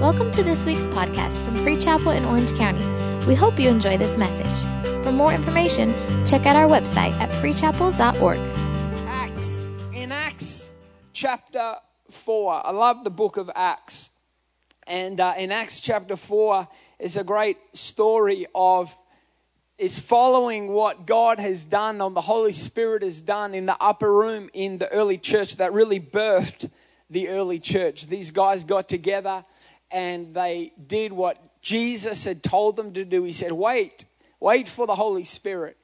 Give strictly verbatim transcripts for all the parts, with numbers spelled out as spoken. Welcome to this week's podcast from Free Chapel in Orange County. We hope you enjoy this message. For more information, check out our website at free chapel dot org. Acts. In Acts chapter four. I love the book of Acts. And uh, in Acts chapter four is a great story of is following what God has done, and the Holy Spirit has done in the upper room in the early church that really birthed the early church. These guys got together and they did what Jesus had told them to do. He said, wait, wait for the Holy Spirit.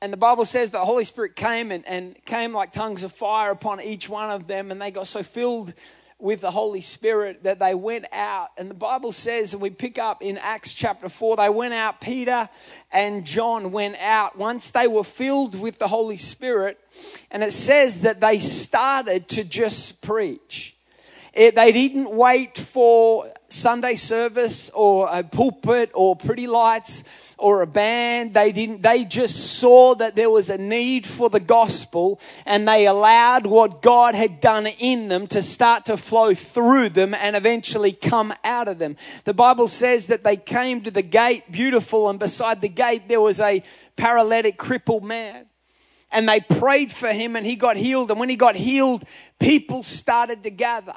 And the Bible says the Holy Spirit came and, and came like tongues of fire upon each one of them. And they got so filled with the Holy Spirit that they went out. And the Bible says, and we pick up in Acts chapter four, they went out, Peter and John went out once they were filled with the Holy Spirit. And it says that they started to just preach. It, they didn't wait for Sunday service or a pulpit or pretty lights or a band. They didn't, they just saw that there was a need for the gospel, and they allowed what God had done in them to start to flow through them and eventually come out of them. The Bible says that they came to the gate, Beautiful, and beside the gate there was a paralytic, crippled man. And they prayed for him and he got healed. And when he got healed, people started to gather.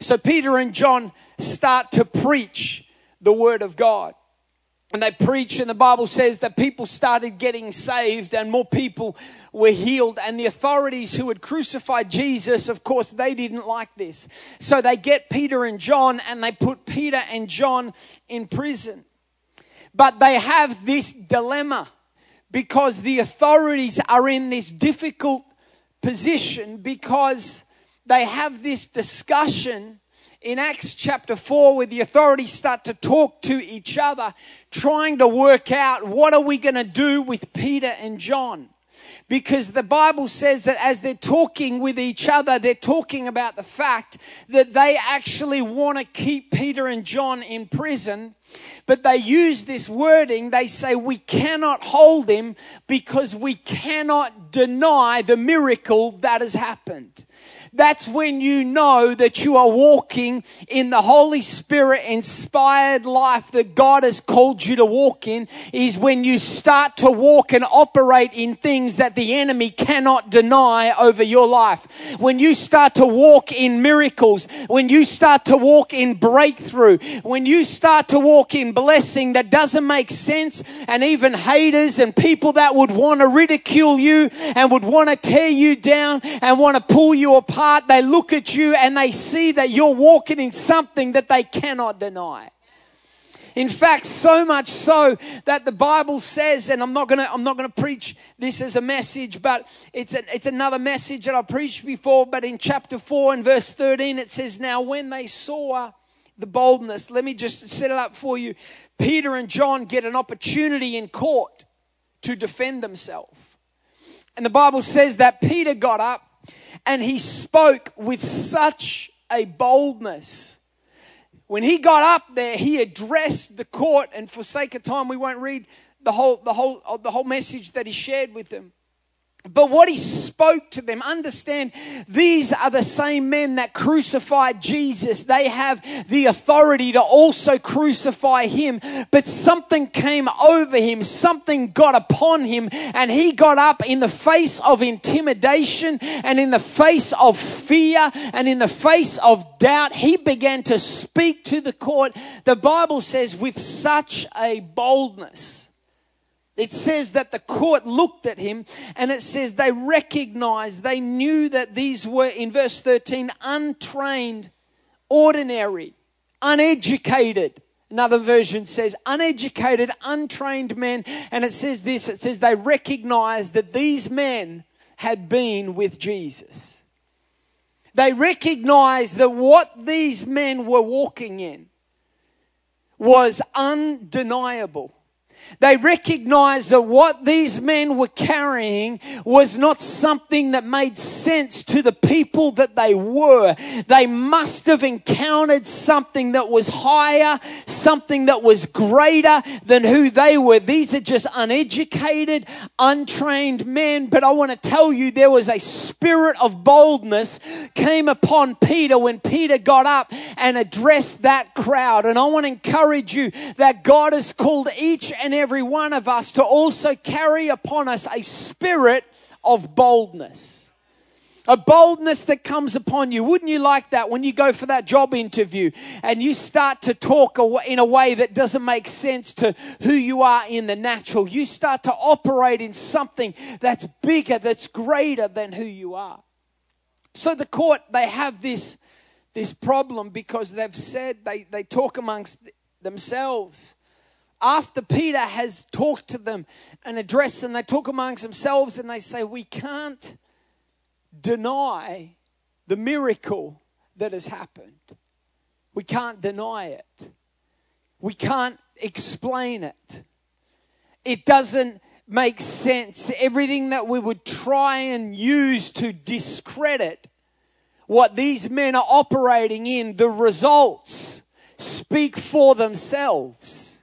So Peter and John start to preach the word of God. And they preach, and the Bible says that people started getting saved and more people were healed. And the authorities who had crucified Jesus, of course, they didn't like this. So they get Peter and John and they put Peter and John in prison. But they have this dilemma, because the authorities are in this difficult position, because they have this discussion in Acts chapter four where the authorities start to talk to each other, trying to work out, what are we going to do with Peter and John? Because the Bible says that as they're talking with each other, they're talking about the fact that they actually want to keep Peter and John in prison. But they use this wording, they say, we cannot hold him because we cannot deny the miracle that has happened. That's when you know that you are walking in the Holy Spirit inspired life that God has called you to walk in, is when you start to walk and operate in things that the enemy cannot deny over your life. When you start to walk in miracles, when you start to walk in breakthrough, when you start to walk in blessing that doesn't make sense, and even haters and people that would want to ridicule you and would want to tear you down and want to pull you apart, they look at you and they see that you're walking in something that they cannot deny. In fact, so much so that the Bible says, and I'm not gonna I'm not gonna preach this as a message, but it's a, it's another message that I preached before. But in chapter four and verse thirteen, it says, now when they saw the boldness. Let me just set it up for you. Peter and John get an opportunity in court to defend themselves. And the Bible says that Peter got up and he spoke with such a boldness. When he got up there, he addressed the court, and for sake of time, we won't read the whole, the whole, the whole message that he shared with them. But what he spoke to them, understand, these are the same men that crucified Jesus. They have the authority to also crucify him. But something came over him. Something got upon him. And he got up in the face of intimidation and in the face of fear and in the face of doubt. He began to speak to the court, the Bible says, with such a boldness. It says that the court looked at him, and it says they recognized, they knew that these were, in verse thirteen, untrained, ordinary, uneducated. Another version says uneducated, untrained men. And it says this, it says they recognized that these men had been with Jesus. They recognized that what these men were walking in was undeniable. They recognized that what these men were carrying was not something that made sense to the people that they were. They must have encountered something that was higher, something that was greater than who they were. These are just uneducated, untrained men. But I want to tell you, there was a spirit of boldness came upon Peter when Peter got up and addressed that crowd. And I want to encourage you that God has called each and every one of us to also carry upon us a spirit of boldness, a boldness that comes upon you. Wouldn't you like that when you go for that job interview and you start to talk in a way that doesn't make sense to who you are in the natural? You start to operate in something that's bigger, that's greater than who you are. So the court, they have this, this problem because they've said, they, they talk amongst themselves. After Peter has talked to them and addressed them, they talk amongst themselves and they say, we can't deny the miracle that has happened. We can't deny it. We can't explain it. It doesn't make sense. Everything that we would try and use to discredit what these men are operating in, the results speak for themselves.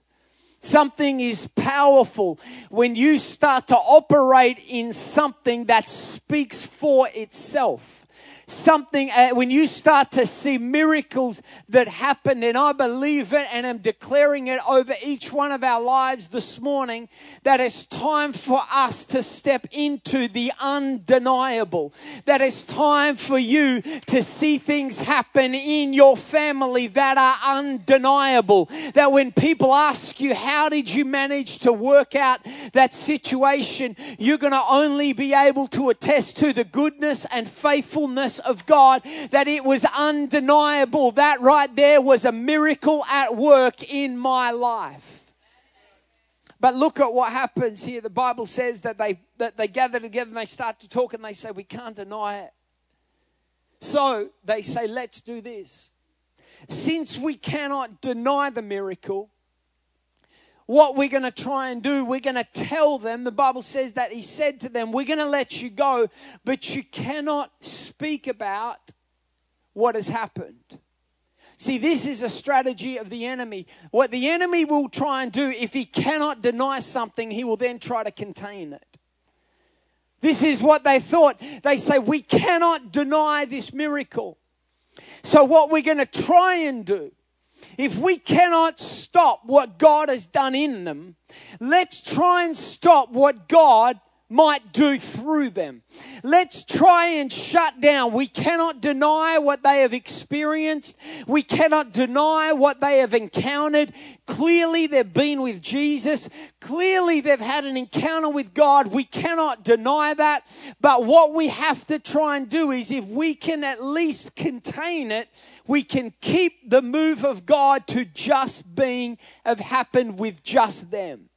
Something is powerful when you start to operate in something that speaks for itself. Something, uh, when you start to see miracles that happen, and I believe it and I'm declaring it over each one of our lives this morning, that it's time for us to step into the undeniable. That it's time for you to see things happen in your family that are undeniable. That when people ask you, how did you manage to work out that situation, you're going to only be able to attest to the goodness and faithfulness of God, that it was undeniable. That right there was a miracle at work in my life. But look at what happens here. The Bible says that they that they gather together and they start to talk and they say, we can't deny it. So they say, let's do this. Since we cannot deny the miracle, what we're going to try and do, we're going to tell them, the Bible says that he said to them, we're going to let you go, but you cannot speak about what has happened. See, this is a strategy of the enemy. What the enemy will try and do, if he cannot deny something, he will then try to contain it. This is what they thought. They say, we cannot deny this miracle. So what we're going to try and do, if we cannot stop what God has done in them, let's try and stop what God might do through them. Let's try and shut down. We cannot deny what they have experienced. We cannot deny what they have encountered. Clearly, they've been with Jesus. Clearly, they've had an encounter with God. We cannot deny that. But what we have to try and do is, if we can at least contain it, we can keep the move of God to just being have happened with just them.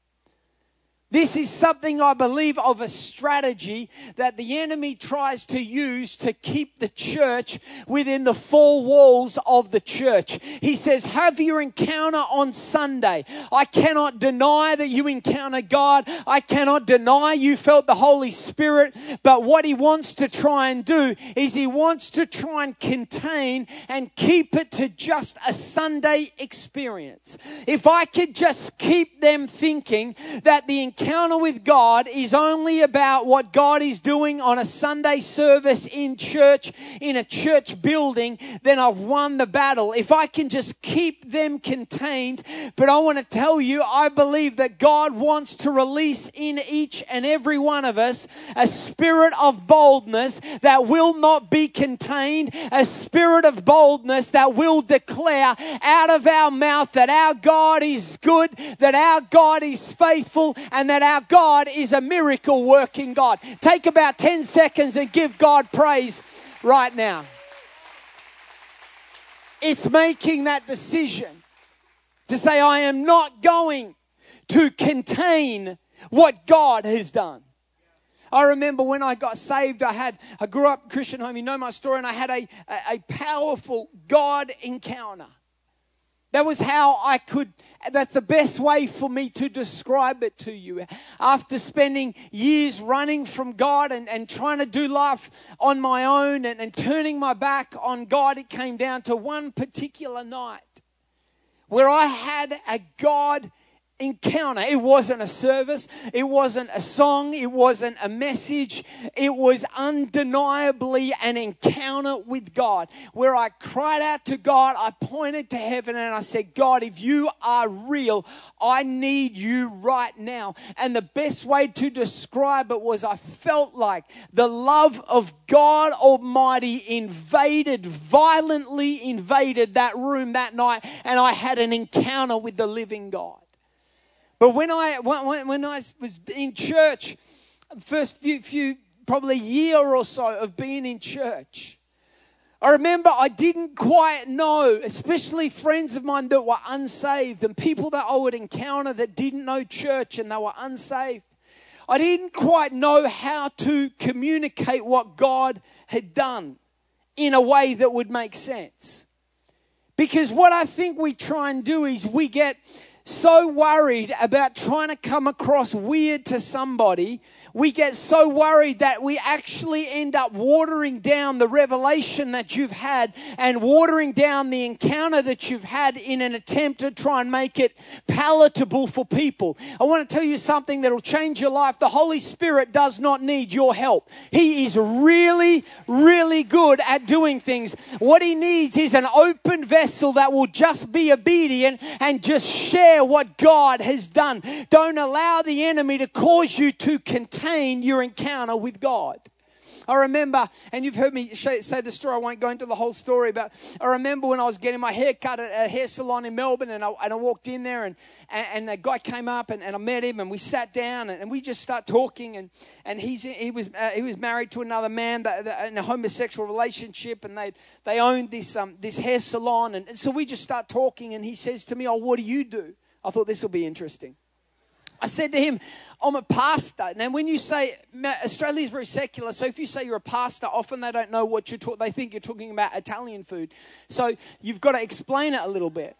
This is something I believe of a strategy that the enemy tries to use to keep the church within the four walls of the church. He says, have your encounter on Sunday. I cannot deny that you encounter God. I cannot deny you felt the Holy Spirit. But what he wants to try and do is he wants to try and contain and keep it to just a Sunday experience. If I could just keep them thinking that the encounter encounter with God is only about what God is doing on a Sunday service in church, in a church building, then I've won the battle. If I can just keep them contained. But I want to tell you, I believe that God wants to release in each and every one of us a spirit of boldness that will not be contained, a spirit of boldness that will declare out of our mouth that our God is good, that our God is faithful, and that our God is a miracle working God. Take about ten seconds and give God praise right now. It's making that decision to say, I am not going to contain what God has done. I remember when I got saved, I had, I grew up in a Christian home, you know my story, and I had a, a, a powerful God encounter. That was how I could, that's the best way for me to describe it to you. After spending years running from God and, and trying to do life on my own and, and turning my back on God, it came down to one particular night where I had a God encounter. It wasn't a service. It wasn't a song. It wasn't a message. It was undeniably an encounter with God where I cried out to God. I pointed to heaven and I said, God, if you are real, I need you right now. And the best way to describe it was I felt like the love of God Almighty invaded, violently invaded that room that night, and I had an encounter with the living God. But when I when I was in church, first few few probably a year or so of being in church, I remember I didn't quite know, especially friends of mine that were unsaved and people that I would encounter that didn't know church and they were unsaved. I didn't quite know how to communicate what God had done in a way that would make sense. Because what I think we try and do is we get so worried about trying to come across weird to somebody. We get so worried that we actually end up watering down the revelation that you've had and watering down the encounter that you've had in an attempt to try and make it palatable for people. I want to tell you something that will change your life. The Holy Spirit does not need your help. He is really, really good at doing things. What he needs is an open vessel that will just be obedient and just share what God has done. Don't allow the enemy to cause you to contain your encounter with God. I remember, and you've heard me say the story, I won't go into the whole story, but I remember when I was getting my hair cut at a hair salon in Melbourne, and I, and I walked in there, and, and, and a guy came up, and, and I met him, and we sat down, and, and we just start talking, and, and he's, he was uh, he was married to another man that, that, in a homosexual relationship, and they they owned this, um, this hair salon, and, and so we just start talking, and he says to me, oh, what do you do? I thought this will be interesting. I said to him, I'm a pastor. Now, when you say, Australia is very secular, so if you say you're a pastor, often they don't know what you're talking, they think you're talking about Italian food. So you've got to explain it a little bit.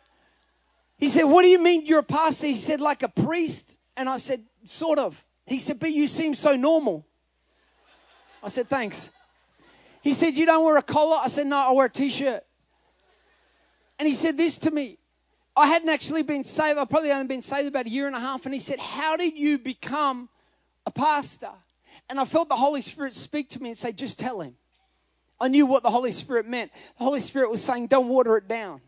He said, what do you mean you're a pastor? He said, like a priest. And I said, sort of. He said, but you seem so normal. I said, thanks. He said, you don't wear a collar? I said, no, I wear a t-shirt. And he said this to me. I hadn't actually been saved. I probably only been saved about a year and a half. And he said, how did you become a pastor? And I felt the Holy Spirit speak to me and say, just tell him. I knew what the Holy Spirit meant. The Holy Spirit was saying, don't water it down.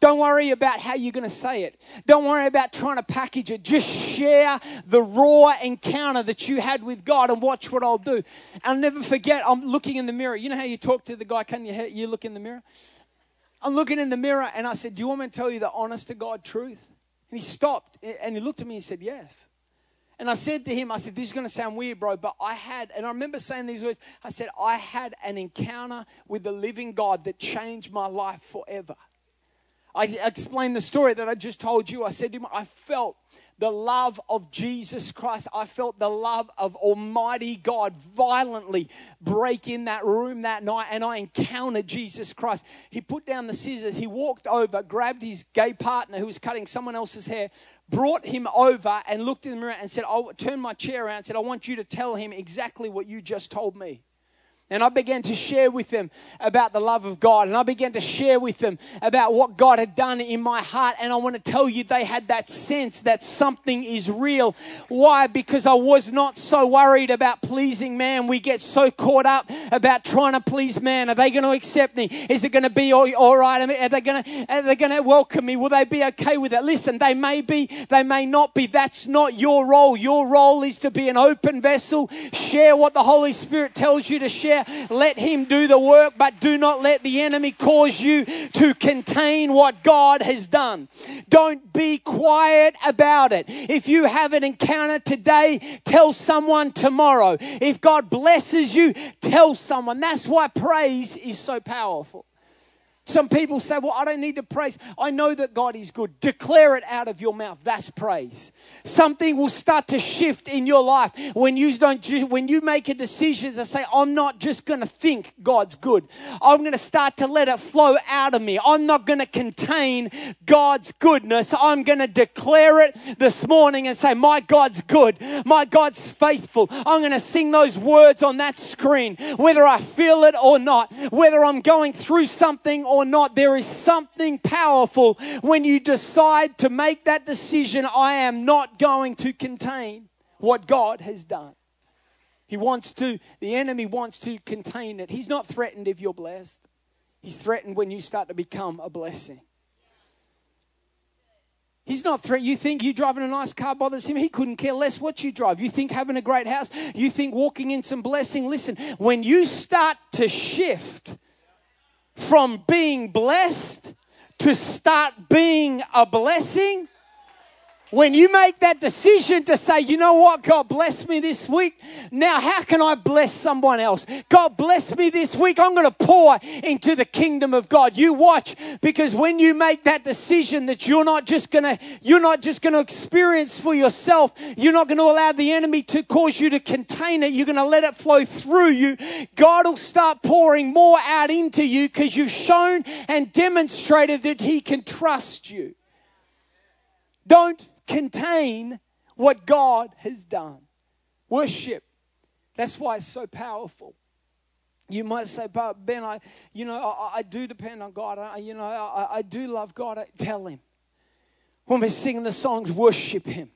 Don't worry about how you're going to say it. Don't worry about trying to package it. Just share the raw encounter that you had with God and watch what I'll do. And I'll never forget, I'm looking in the mirror. You know how you talk to the guy, can you, you look in the mirror? I'm looking in the mirror and I said, do you want me to tell you the honest to God truth? And he stopped and he looked at me and said, yes. And I said to him, I said, this is going to sound weird, bro, but I had, and I remember saying these words, I said, I had an encounter with the living God that changed my life forever. I explained the story that I just told you. I said to him, I felt the love of Jesus Christ. I felt the love of Almighty God violently break in that room that night, and I encountered Jesus Christ. He put down the scissors. He walked over, grabbed his gay partner who was cutting someone else's hair, brought him over and looked in the mirror and said, I turned my chair around and said, I want you to tell him exactly what you just told me. And I began to share with them about the love of God. And I began to share with them about what God had done in my heart. And I want to tell you, they had that sense that something is real. Why? Because I was not so worried about pleasing man. We get so caught up about trying to please man. Are they going to accept me? Is it going to be all right? Are they going to, are they going to welcome me? Will they be okay with it? Listen, they may be, they may not be. That's not your role. Your role is to be an open vessel. Share what the Holy Spirit tells you to share. Let him do the work, but do not let the enemy cause you to contain what God has done. Don't be quiet about it. If you have an encounter today, tell someone tomorrow. If God blesses you, tell someone. That's why praise is so powerful. Some people say, well, I don't need to praise. I know that God is good. Declare it out of your mouth. That's praise. Something will start to shift in your life when you don't. When you make a decision to say, I'm not just going to think God's good. I'm going to start to let it flow out of me. I'm not going to contain God's goodness. I'm going to declare it this morning and say, my God's good. My God's faithful. I'm going to sing those words on that screen, whether I feel it or not, whether I'm going through something or not. There is something powerful when you decide to make that decision. I am not going to contain what God has done. He wants to, the enemy wants to contain it. He's not threatened if you're blessed. He's threatened when you start to become a blessing. He's not threatened. You think you driving a nice car bothers him? He couldn't care less what you drive. You think having a great house? You think walking in some blessing? Listen, when you start to shift from being blessed to start being a blessing, when you make that decision to say, you know what, God blessed me this week. Now, how can I bless someone else? God blessed me this week. I'm going to pour into the kingdom of God. You watch, because when you make that decision that you're not just going to, you're not just going to experience for yourself, you're not going to allow the enemy to cause you to contain it. You're going to let it flow through you. God will start pouring more out into you because you've shown and demonstrated that He can trust you. Don't contain what God has done. Worship. That's why it's so powerful. You might say, but Ben, I, you know, I, I do depend on God. I, you know, I, I do love God. I tell Him. When we're singing the songs, worship Him.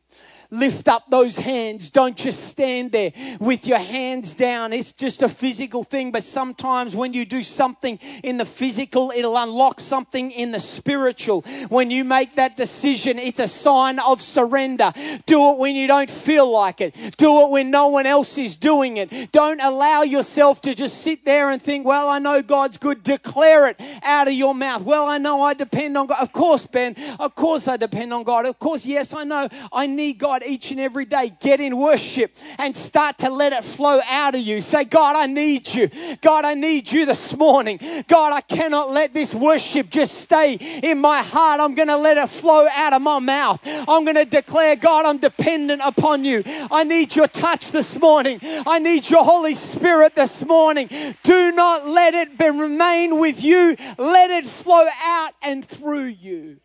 Lift up those hands. Don't just stand there with your hands down. It's just a physical thing. But sometimes when you do something in the physical, it'll unlock something in the spiritual. When you make that decision, it's a sign of surrender. Do it when you don't feel like it. Do it when no one else is doing it. Don't allow yourself to just sit there and think, well, I know God's good. Declare it out of your mouth. Well, I know I depend on God. Of course, Ben. Of course I depend on God. Of course, yes, I know I need God each and every day. Get in worship and start to let it flow out of you. Say, God, I need you. God, I need you this morning. God, I cannot let this worship just stay in my heart. I'm going to let it flow out of my mouth. I'm going to declare, God, I'm dependent upon you. I need your touch this morning. I need your Holy Spirit this morning. Do not let it be, remain with you. Let it flow out and through you.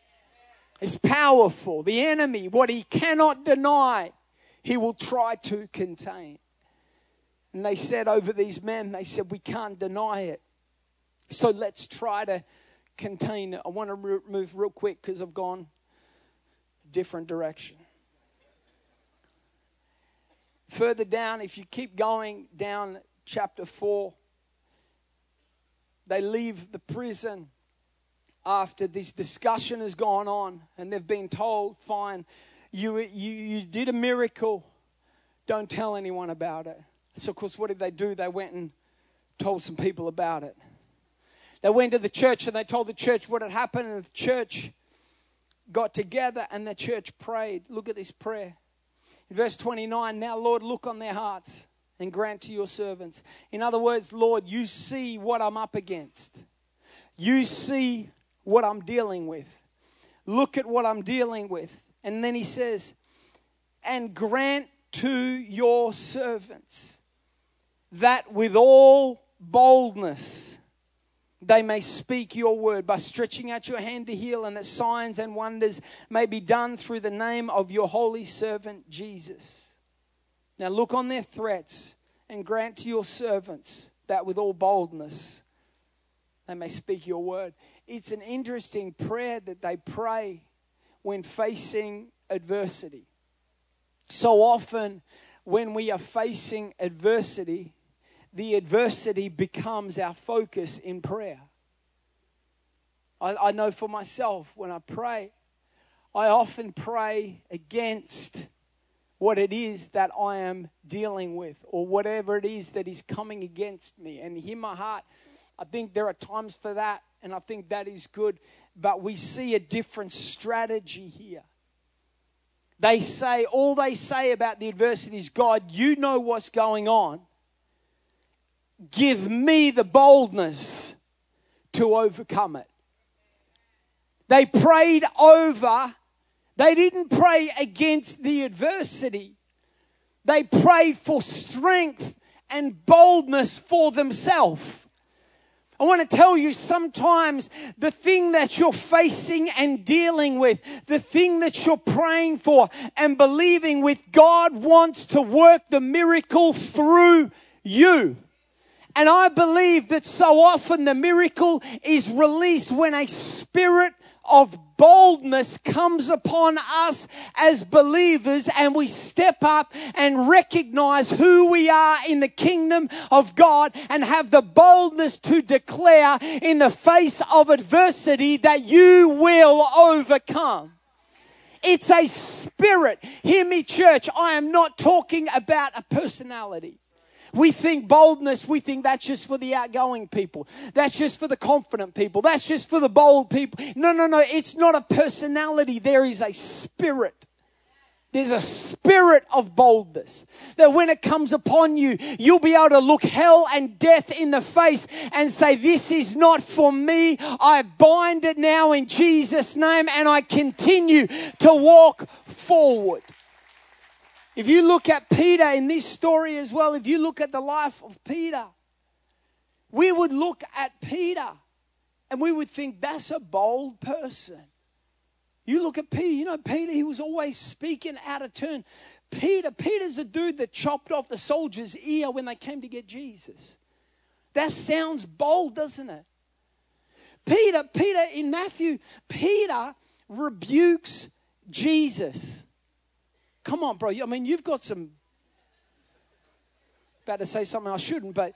It's powerful. The enemy, what he cannot deny, he will try to contain. And they said over these men, they said, we can't deny it. So let's try to contain it. I want to re- move real quick because I've gone a different direction. Further down, if you keep going down chapter four, they leave the prison. After this discussion has gone on and they've been told, fine, you, you you did a miracle, don't tell anyone about it. So, of course, what did they do? They went and told some people about it. They went to the church and they told the church what had happened, and the church got together and the church prayed. Look at this prayer. In verse twenty-nine, now, Lord, look on their hearts and grant to your servants. In other words, Lord, you see what I'm up against. You see what I'm dealing with. Look at what I'm dealing with. And then he says, and grant to your servants that with all boldness they may speak your word by stretching out your hand to heal, and that signs and wonders may be done through the name of your holy servant Jesus. Now look on their threats and grant to your servants that with all boldness they may speak your word. It's an interesting prayer that they pray when facing adversity. So often when we are facing adversity, the adversity becomes our focus in prayer. I, I know for myself, when I pray, I often pray against what it is that I am dealing with or whatever it is that is coming against me. And in my heart, I think there are times for that. And I think that is good. But we see a different strategy here. They say, all they say about the adversity is, God, you know what's going on. Give me the boldness to overcome it. They prayed over. They didn't pray against the adversity. They prayed for strength and boldness for themselves. I want to tell you, sometimes the thing that you're facing and dealing with, the thing that you're praying for and believing with, God wants to work the miracle through you. And I believe that so often the miracle is released when a spirit of boldness comes upon us as believers, and we step up and recognize who we are in the kingdom of God and have the boldness to declare in the face of adversity that you will overcome. It's a spirit. Hear me, church. I am not talking about a personality. We think boldness, we think that's just for the outgoing people. That's just for the confident people. That's just for the bold people. No, no, no. It's not a personality. There is a spirit. There's a spirit of boldness that when it comes upon you, you'll be able to look hell and death in the face and say, this is not for me. I bind it now in Jesus' name, and I continue to walk forward. If you look at Peter in this story as well, if you look at the life of Peter, we would look at Peter and we would think, that's a bold person. You look at Peter, you know, Peter, he was always speaking out of turn. Peter, Peter's the dude that chopped off the soldier's ear when they came to get Jesus. That sounds bold, doesn't it? Peter, Peter in Matthew, Peter rebukes Jesus. Come on, bro. I mean, you've got some... About to say something I shouldn't, but...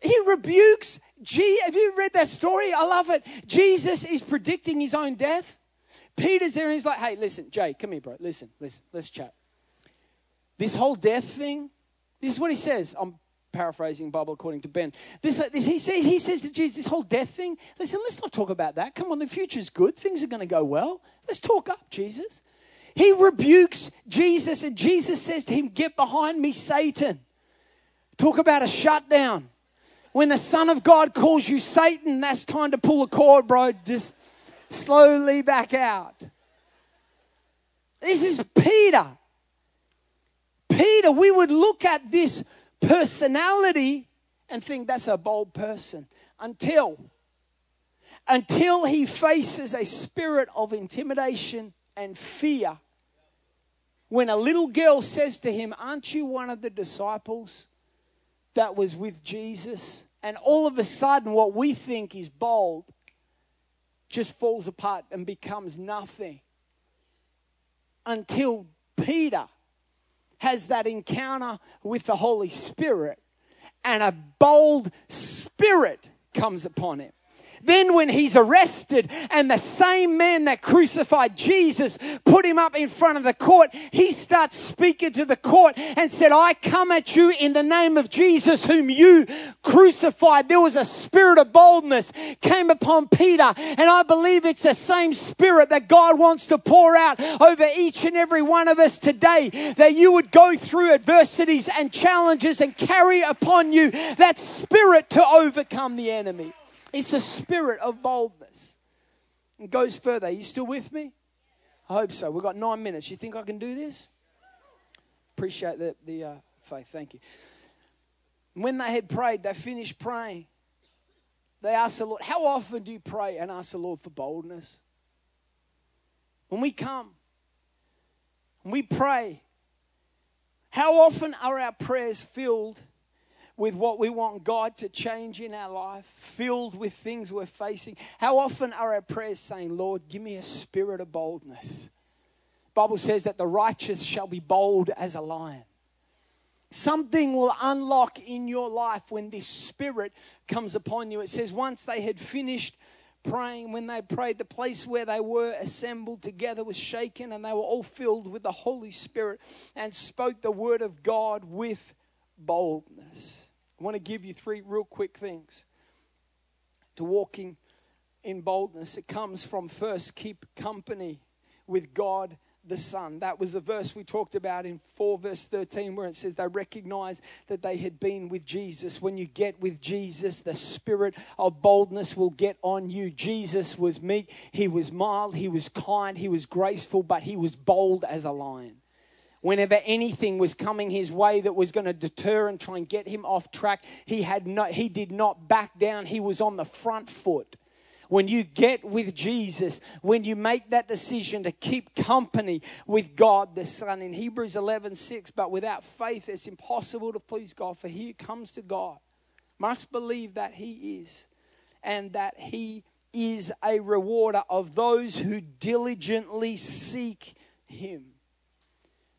He rebukes... Gee, have you read that story? I love it. Jesus is predicting his own death. Peter's there and he's like, hey, listen, Jay, come here, bro. Listen, listen, let's chat. This whole death thing, this is what he says. I'm paraphrasing the Bible according to Ben. This, this he says, he says to Jesus, this whole death thing, listen, let's not talk about that. Come on, the future's good. Things are going to go well. Let's talk up, Jesus. He rebukes Jesus, and Jesus says to him, get behind me, Satan. Talk about a shutdown. When the Son of God calls you Satan, that's time to pull a cord, bro. Just slowly back out. This is Peter. Peter, we would look at this personality and think that's a bold person until, until he faces a spirit of intimidation and fear. When a little girl says to him, aren't you one of the disciples that was with Jesus? And all of a sudden what we think is bold just falls apart and becomes nothing. Until Peter has that encounter with the Holy Spirit and a bold spirit comes upon him. Then when he's arrested and the same man that crucified Jesus put him up in front of the court, he starts speaking to the court and said, I come at you in the name of Jesus whom you crucified. There was a spirit of boldness came upon Peter. And I believe it's the same spirit that God wants to pour out over each and every one of us today, that you would go through adversities and challenges and carry upon you that spirit to overcome the enemy. It's the spirit of boldness. It goes further. Are you still with me? I hope so. We've got nine minutes. You think I can do this? Appreciate the, the uh, faith. Thank you. When they had prayed, they finished praying. They asked the Lord, how often do you pray and ask the Lord for boldness? When we come, when we pray, how often are our prayers filled with what we want God to change in our life, filled with things we're facing? How often are our prayers saying, Lord, give me a spirit of boldness? The Bible says that the righteous shall be bold as a lion. Something will unlock in your life when this spirit comes upon you. It says once they had finished praying, when they prayed, the place where they were assembled together was shaken, and they were all filled with the Holy Spirit and spoke the word of God with boldness. I want to give you three real quick things to walking in boldness. It comes from, first, keep company with God the son. That was the verse we talked about in four verse thirteen where it says they recognized that they had been with Jesus. When you get with Jesus, the spirit of boldness will get on you. Jesus was meek, he was mild, he was kind, he was graceful, but he was bold as a lion. Whenever anything was coming his way that was going to deter and try and get him off track, he had no, he did not back down. He was on the front foot. When you get with Jesus, when you make that decision to keep company with God the Son. In Hebrews eleven six, but without faith it's impossible to please God, for he who comes to God must believe that he is, and that he is a rewarder of those who diligently seek him.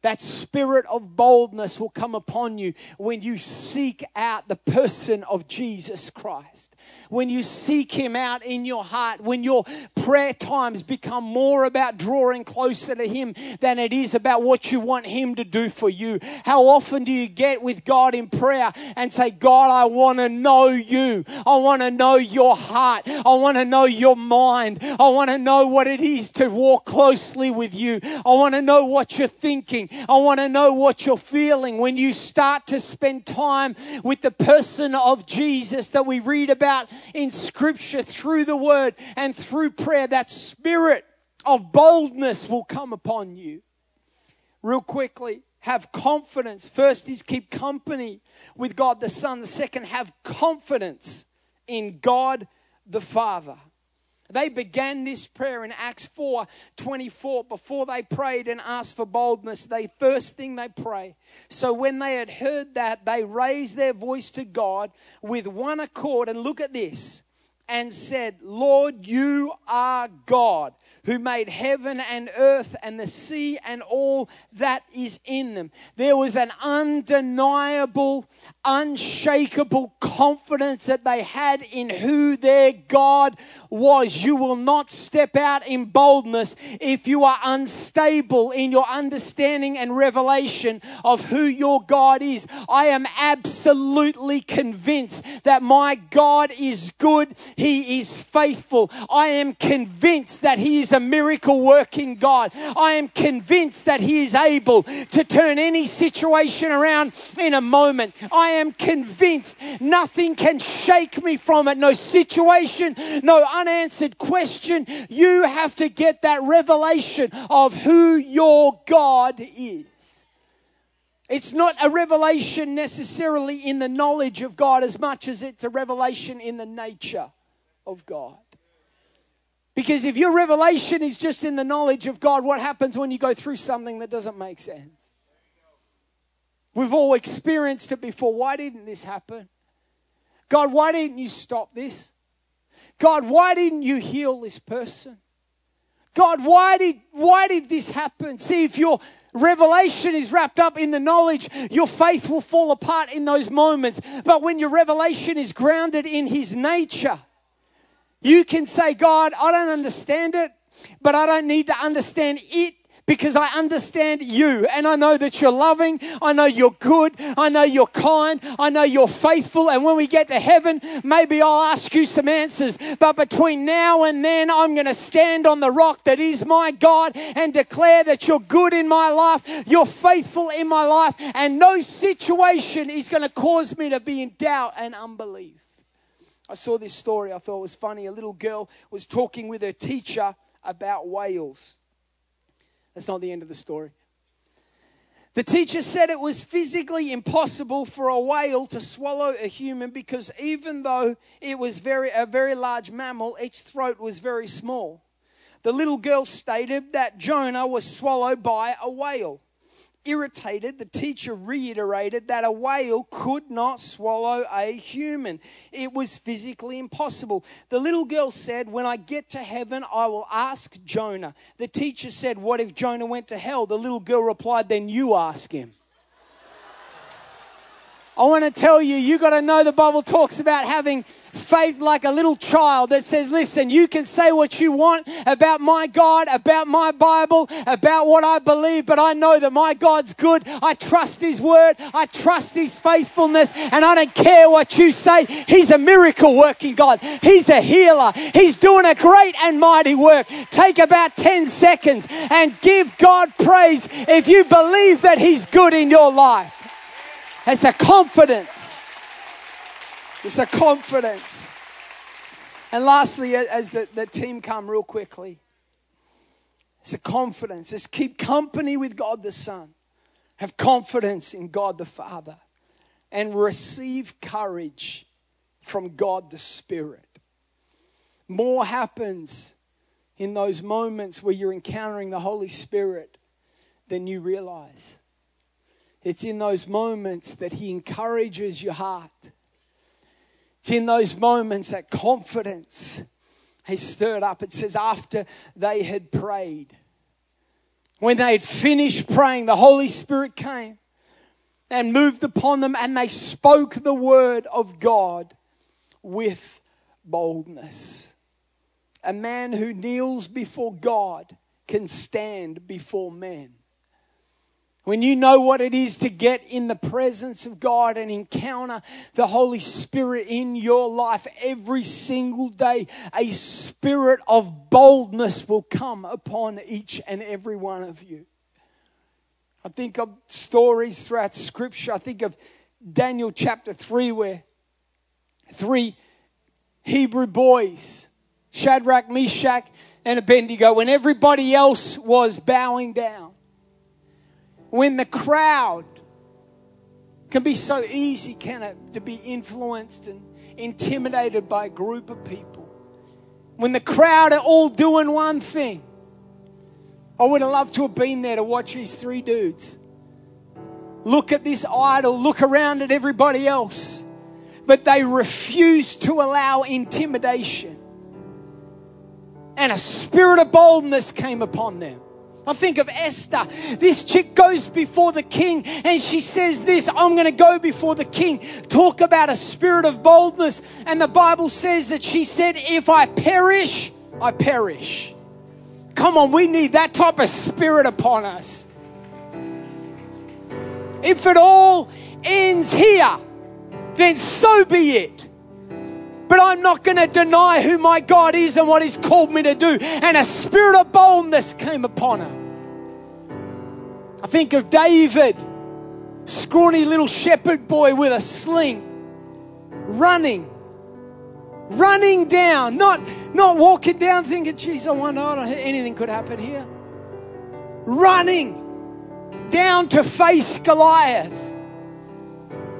That spirit of boldness will come upon you when you seek out the person of Jesus Christ. When you seek him out in your heart, when your prayer times become more about drawing closer to him than it is about what you want him to do for you. How often do you get with God in prayer and say, God, I want to know you. I want to know your heart. I want to know your mind. I want to know what it is to walk closely with you. I want to know what you're thinking. I want to know what you're feeling. When you start to spend time with the person of Jesus that we read about in Scripture, through the Word and through prayer, that spirit of boldness will come upon you. Real quickly, have confidence. First is keep company with God the Son. The second, have confidence in God the Father. They began this prayer in Acts four twenty-four. Before they prayed and asked for boldness, they first thing they pray. So when they had heard that, they raised their voice to God with one accord. And look at this. And said, Lord, you are God, who made heaven and earth and the sea and all that is in them. There was an undeniable, unshakable confidence that they had in who their God was. You will not step out in boldness if you are unstable in your understanding and revelation of who your God is. I am absolutely convinced that my God is good. He is faithful. I am convinced that he is a miracle-working God. I am convinced that he is able to turn any situation around in a moment. I am convinced nothing can shake me from it. No situation, no unanswered question. You have to get that revelation of who your God is. It's not a revelation necessarily in the knowledge of God as much as it's a revelation in the nature of God. Because if your revelation is just in the knowledge of God, what happens when you go through something that doesn't make sense? We've all experienced it before. Why didn't this happen? God, why didn't you stop this? God, why didn't you heal this person? God, why did why did this happen? See, if you're revelation is wrapped up in the knowledge, your faith will fall apart in those moments. But when your revelation is grounded in his nature, you can say, God, I don't understand it, but I don't need to understand it, because I understand you, and I know that you're loving, I know you're good, I know you're kind, I know you're faithful, and when we get to heaven, maybe I'll ask you some answers. But between now and then, I'm going to stand on the rock that is my God and declare that you're good in my life, you're faithful in my life, and no situation is going to cause me to be in doubt and unbelief. I saw this story, I thought it was funny. A little girl was talking with her teacher about whales. That's not the end of the story. The teacher said it was physically impossible for a whale to swallow a human because even though it was very a very large mammal, its throat was very small. The little girl stated that Jonah was swallowed by a whale. Irritated, the teacher reiterated that a whale could not swallow a human. It was physically impossible. The little girl said, when I get to heaven, I will ask Jonah. The teacher said, what if Jonah went to hell? The little girl replied, then you ask him. I want to tell you, you got to know the Bible talks about having faith like a little child that says, listen, you can say what you want about my God, about my Bible, about what I believe, but I know that my God's good. I trust His word. I trust His faithfulness, and I don't care what you say. He's a miracle working God. He's a healer. He's doing a great and mighty work. Take about ten seconds and give God praise if you believe that He's good in your life. It's a confidence. It's a confidence. And lastly, as the, the team come real quickly, it's a confidence. It's keep company with God the Son. Have confidence in God the Father. And receive courage from God the Spirit. More happens in those moments where you're encountering the Holy Spirit than you realize. It's in those moments that He encourages your heart. It's in those moments that confidence is stirred up. It says after they had prayed, when they had finished praying, the Holy Spirit came and moved upon them, and they spoke the word of God with boldness. A man who kneels before God can stand before men. When you know what it is to get in the presence of God and encounter the Holy Spirit in your life every single day, a spirit of boldness will come upon each and every one of you. I think of stories throughout Scripture. I think of Daniel chapter three, where three Hebrew boys, Shadrach, Meshach, and Abednego, when everybody else was bowing down, when the crowd can be so easy, can it, to be influenced and intimidated by a group of people. When the crowd are all doing one thing. I would have loved to have been there to watch these three dudes look at this idol, look around at everybody else. But they refused to allow intimidation. And a spirit of boldness came upon them. I think of Esther. This chick goes before the king and she says this, I'm going to go before the king. Talk about a spirit of boldness. And the Bible says that she said, if I perish, I perish. Come on, we need that type of spirit upon us. If it all ends here, then so be it. But I'm not going to deny who my God is and what He's called me to do. And a spirit of boldness came upon her. I think of David, scrawny little shepherd boy with a sling, running, running down, not, not walking down thinking, geez, I wonder, I don't, anything could happen here. Running down to face Goliath.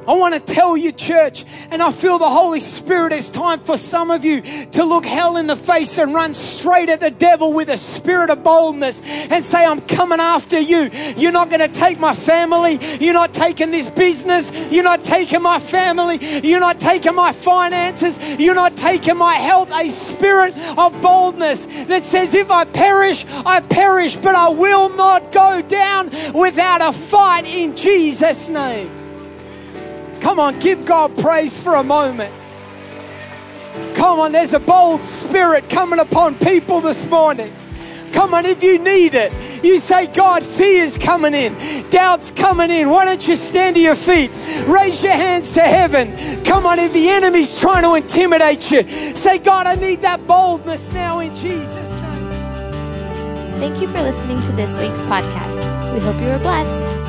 I want to tell you, church, and I feel the Holy Spirit, it's time for some of you to look hell in the face and run straight at the devil with a spirit of boldness and say, I'm coming after you. You're not going to take my family. You're not taking this business. You're not taking my family. You're not taking my finances. You're not taking my health. A spirit of boldness that says, if I perish, I perish, but I will not go down without a fight in Jesus' name. Come on, give God praise for a moment. Come on, there's a bold spirit coming upon people this morning. Come on, if you need it, you say, God, fear's coming in. Doubt's coming in. Why don't you stand to your feet? Raise your hands to heaven. Come on, if the enemy's trying to intimidate you, say, God, I need that boldness now in Jesus' name. Thank you for listening to this week's podcast. We hope you were blessed.